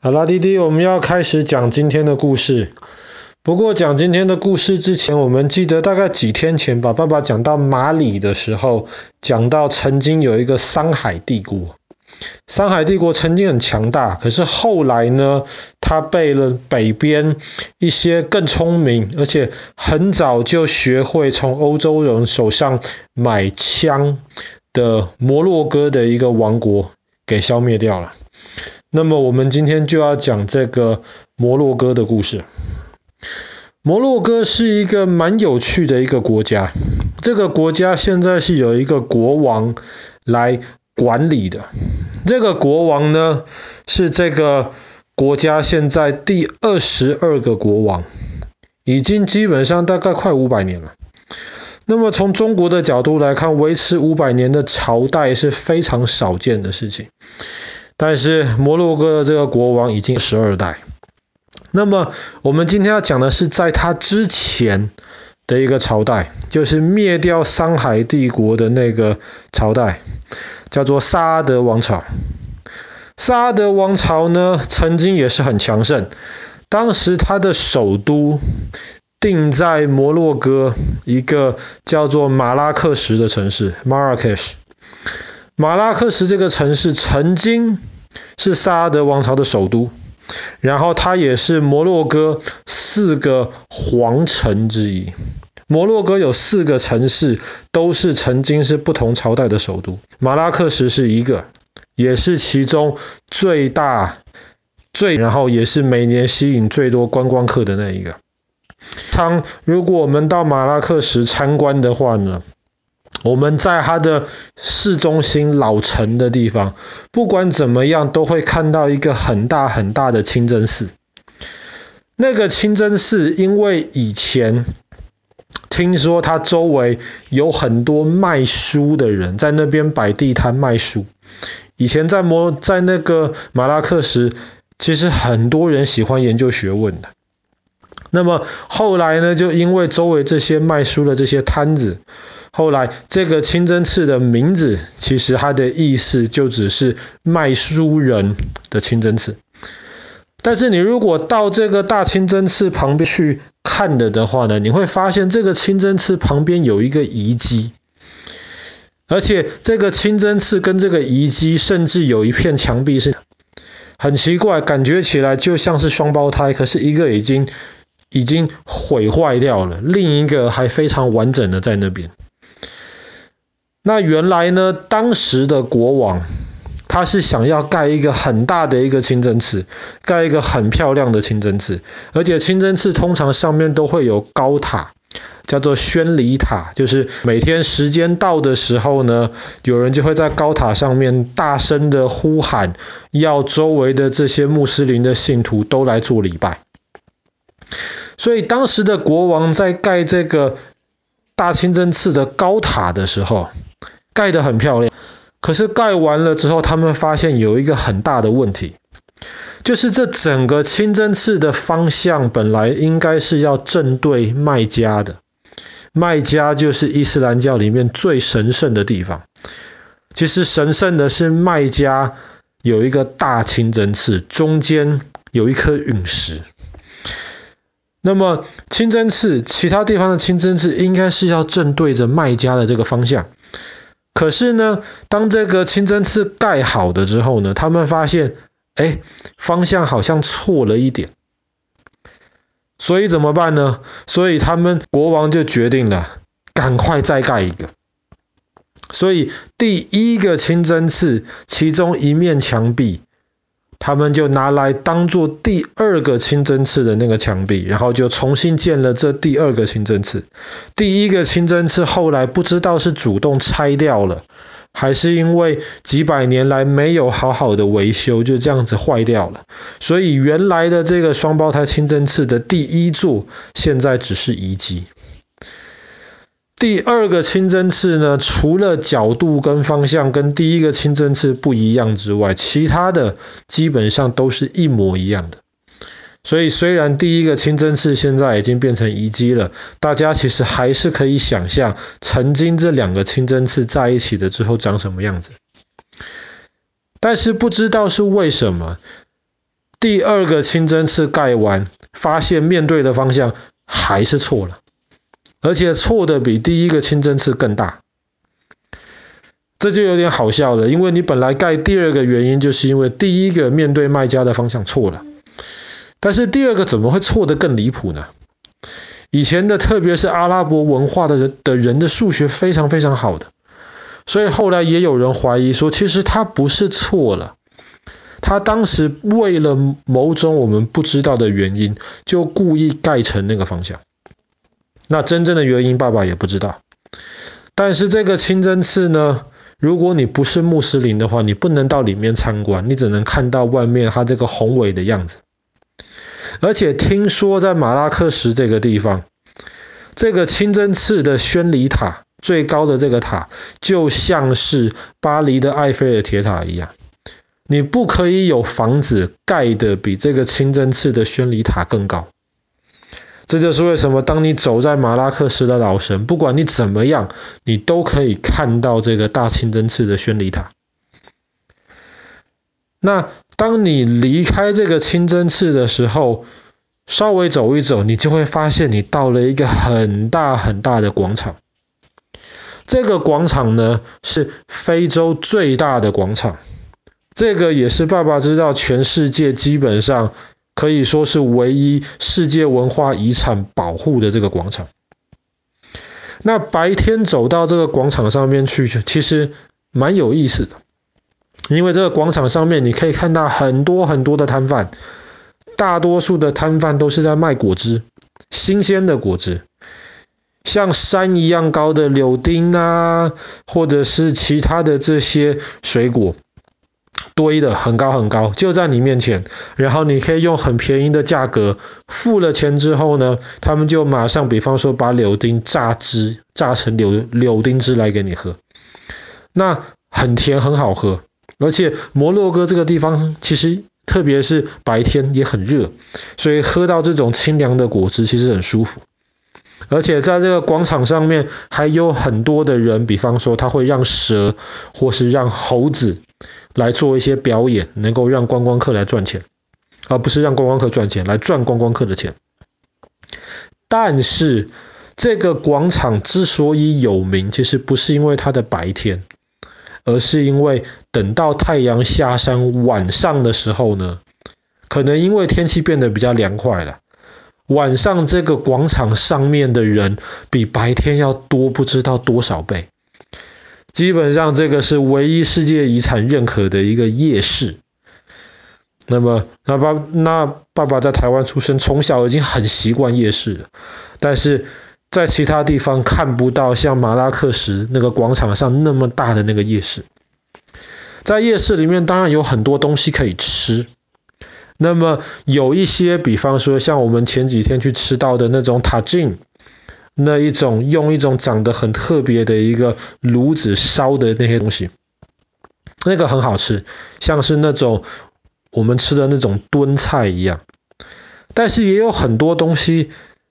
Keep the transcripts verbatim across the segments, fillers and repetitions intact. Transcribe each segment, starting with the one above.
好啦，弟弟，我们要开始讲今天的故事。不过讲今天的故事之前，我们记得大概几天前吧，爸爸讲到马里的时候，讲到曾经有一个桑海帝国，桑海帝国曾经很强大，可是后来呢，它被了北边一些更聪明，而且很早就学会从欧洲人手上买枪的摩洛哥的一个王国给消灭掉了。那么我们今天就要讲这个摩洛哥的故事。摩洛哥是一个蛮有趣的一个国家，这个国家现在是有一个国王来管理的。这个国王呢，是这个国家现在第二十二个国王，已经基本上大概快五百年了。那么从中国的角度来看，维持五百年的朝代是非常少见的事情。但是摩洛哥的这个国王已经十二代。那么我们今天要讲的是在他之前的一个朝代，就是灭掉桑海帝国的那个朝代，叫做萨阿德王朝。萨阿德王朝呢，曾经也是很强盛，当时他的首都定在摩洛哥一个叫做马拉克什的城市 Marrakesh。马拉克什这个城市曾经是萨阿德王朝的首都，然后它也是摩洛哥四个皇城之一。摩洛哥有四个城市都是曾经是不同朝代的首都，马拉克什是一个，也是其中最大最然后也是每年吸引最多观光客的那一个。当如果我们到马拉克什参观的话呢，我们在它的市中心老城的地方，不管怎么样都会看到一个很大很大的清真寺。那个清真寺因为以前听说它周围有很多卖书的人在那边摆地摊卖书，以前在摩在那个马拉克什其实很多人喜欢研究学问的。那么后来呢，就因为周围这些卖书的这些摊子，后来这个清真寺的名字其实它的意思就只是卖书人的清真寺。但是你如果到这个大清真寺旁边去看的的话呢，你会发现这个清真寺旁边有一个遗迹，而且这个清真寺跟这个遗迹甚至有一片墙壁是很奇怪，感觉起来就像是双胞胎，可是一个已经已经毁坏掉了，另一个还非常完整的在那边。那原来呢，当时的国王他是想要盖一个很大的一个清真寺，盖一个很漂亮的清真寺，而且清真寺通常上面都会有高塔，叫做宣礼塔，就是每天时间到的时候呢，有人就会在高塔上面大声的呼喊，要周围的这些穆斯林的信徒都来做礼拜。所以当时的国王在盖这个大清真寺的高塔的时候，盖得很漂亮，可是盖完了之后，他们发现有一个很大的问题，就是这整个清真寺的方向本来应该是要正对麦加的，麦加就是伊斯兰教里面最神圣的地方。其实神圣的是麦加有一个大清真寺，中间有一颗陨石。那么清真寺，其他地方的清真寺应该是要正对着麦加的这个方向。可是呢，当这个清真寺盖好的之后呢，他们发现，哎，方向好像错了一点。所以怎么办呢？所以他们国王就决定了，赶快再盖一个。所以第一个清真寺，其中一面墙壁，他们就拿来当做第二个清真寺的那个墙壁，然后就重新建了这第二个清真寺。第一个清真寺后来不知道是主动拆掉了，还是因为几百年来没有好好的维修，就这样子坏掉了。所以原来的这个双胞胎清真寺的第一座现在只是遗迹。第二个清真寺呢，除了角度跟方向跟第一个清真寺不一样之外，其他的基本上都是一模一样的。所以虽然第一个清真寺现在已经变成遗迹了，大家其实还是可以想象曾经这两个清真寺在一起的之后长什么样子。但是不知道是为什么，第二个清真寺盖完，发现面对的方向还是错了，而且错的比第一个清真寺更大。这就有点好笑了，因为你本来盖第二个原因就是因为第一个面对麦加的方向错了，但是第二个怎么会错得更离谱呢？以前的特别是阿拉伯文化的人的人的数学非常非常好的，所以后来也有人怀疑说，其实他不是错了，他当时为了某种我们不知道的原因，就故意盖成那个方向。那真正的原因爸爸也不知道。但是这个清真寺呢，如果你不是穆斯林的话，你不能到里面参观，你只能看到外面它这个宏伟的样子。而且听说在马拉喀什这个地方，这个清真寺的宣礼塔，最高的这个塔，就像是巴黎的埃菲尔铁塔一样。你不可以有房子盖的比这个清真寺的宣礼塔更高。这就是为什么当你走在马拉喀什的老城，不管你怎么样，你都可以看到这个大清真寺的宣礼塔。那当你离开这个清真寺的时候，稍微走一走，你就会发现你到了一个很大很大的广场。这个广场呢，是非洲最大的广场。这个也是爸爸知道全世界基本上可以说是唯一世界文化遗产保护的这个广场。那白天走到这个广场上面去，其实蛮有意思的，因为这个广场上面你可以看到很多很多的摊贩，大多数的摊贩都是在卖果汁，新鲜的果汁，像山一样高的柳丁啊，或者是其他的这些水果，堆的很高很高，就在你面前，然后你可以用很便宜的价格，付了钱之后呢，他们就马上比方说把柳丁榨汁，榨成柳柳丁汁来给你喝，那很甜很好喝。而且摩洛哥这个地方其实特别是白天也很热，所以喝到这种清凉的果汁其实很舒服。而且在这个广场上面还有很多的人，比方说他会让蛇或是让猴子来做一些表演，能够让观光客来赚钱，而不是让观光客赚钱，来赚观光客的钱。但是这个广场之所以有名，其实不是因为它的白天，而是因为等到太阳下山晚上的时候呢，可能因为天气变得比较凉快了，晚上这个广场上面的人比白天要多不知道多少倍。基本上这个是唯一世界遗产认可的一个夜市。那么那爸那爸爸在台湾出生，从小已经很习惯夜市了，但是在其他地方看不到像马拉喀什那个广场上那么大的那个夜市。在夜市里面当然有很多东西可以吃，那么有一些比方说像我们前几天去吃到的那种塔金，那一种用一种长得很特别的一个炉子烧的那些东西，那个很好吃，像是那种我们吃的那种炖菜一样。但是也有很多东西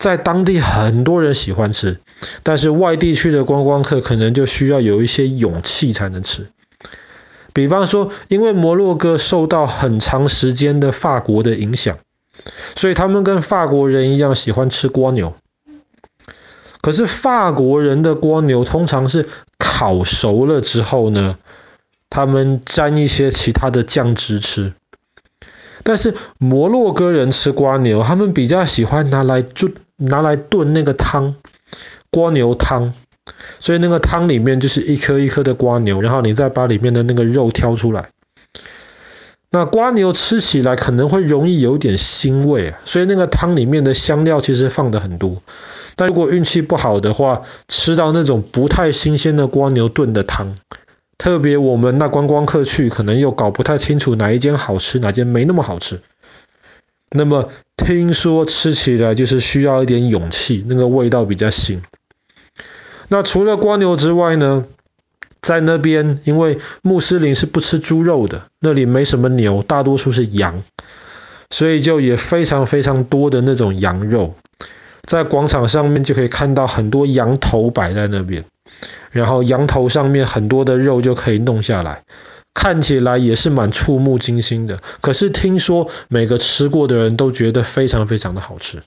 在当地很多人喜欢吃，但是外地去的观光客可能就需要有一些勇气才能吃。比方说因为摩洛哥受到很长时间的法国的影响，所以他们跟法国人一样喜欢吃蜗牛。可是法国人的蜗牛通常是烤熟了之后呢，他们沾一些其他的酱汁吃。但是摩洛哥人吃蜗牛，他们比较喜欢拿来就拿来炖那个汤，蜗牛汤。所以那个汤里面就是一颗一颗的蜗牛，然后你再把里面的那个肉挑出来。那蜗牛吃起来可能会容易有点腥味，所以那个汤里面的香料其实放的很多。但如果运气不好的话，吃到那种不太新鲜的蜗牛炖的汤，特别我们那观光客去，可能又搞不太清楚哪一间好吃，哪间没那么好吃。那么听说吃起来就是需要一点勇气，那个味道比较腥。那除了蜗牛之外呢，在那边因为穆斯林是不吃猪肉的，那里没什么牛，大多数是羊，所以就也非常非常多的那种羊肉。在广场上面就可以看到很多羊头摆在那边，然后羊头上面很多的肉就可以弄下来，看起来也是蛮触目惊心的，可是听说每个吃过的人都觉得非常非常的好吃。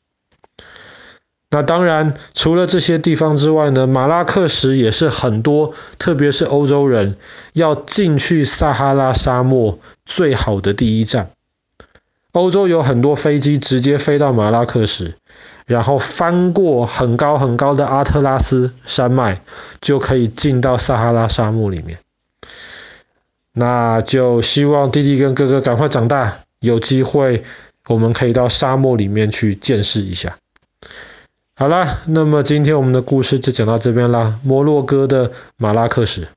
那当然除了这些地方之外呢，马拉喀什也是很多特别是欧洲人要进去撒哈拉沙漠最好的第一站。欧洲有很多飞机直接飞到马拉喀什，然后翻过很高很高的阿特拉斯山脉，就可以进到撒哈拉沙漠里面。那就希望弟弟跟哥哥赶快长大，有机会我们可以到沙漠里面去见识一下。好啦，那么今天我们的故事就讲到这边啦，摩洛哥的马拉喀什。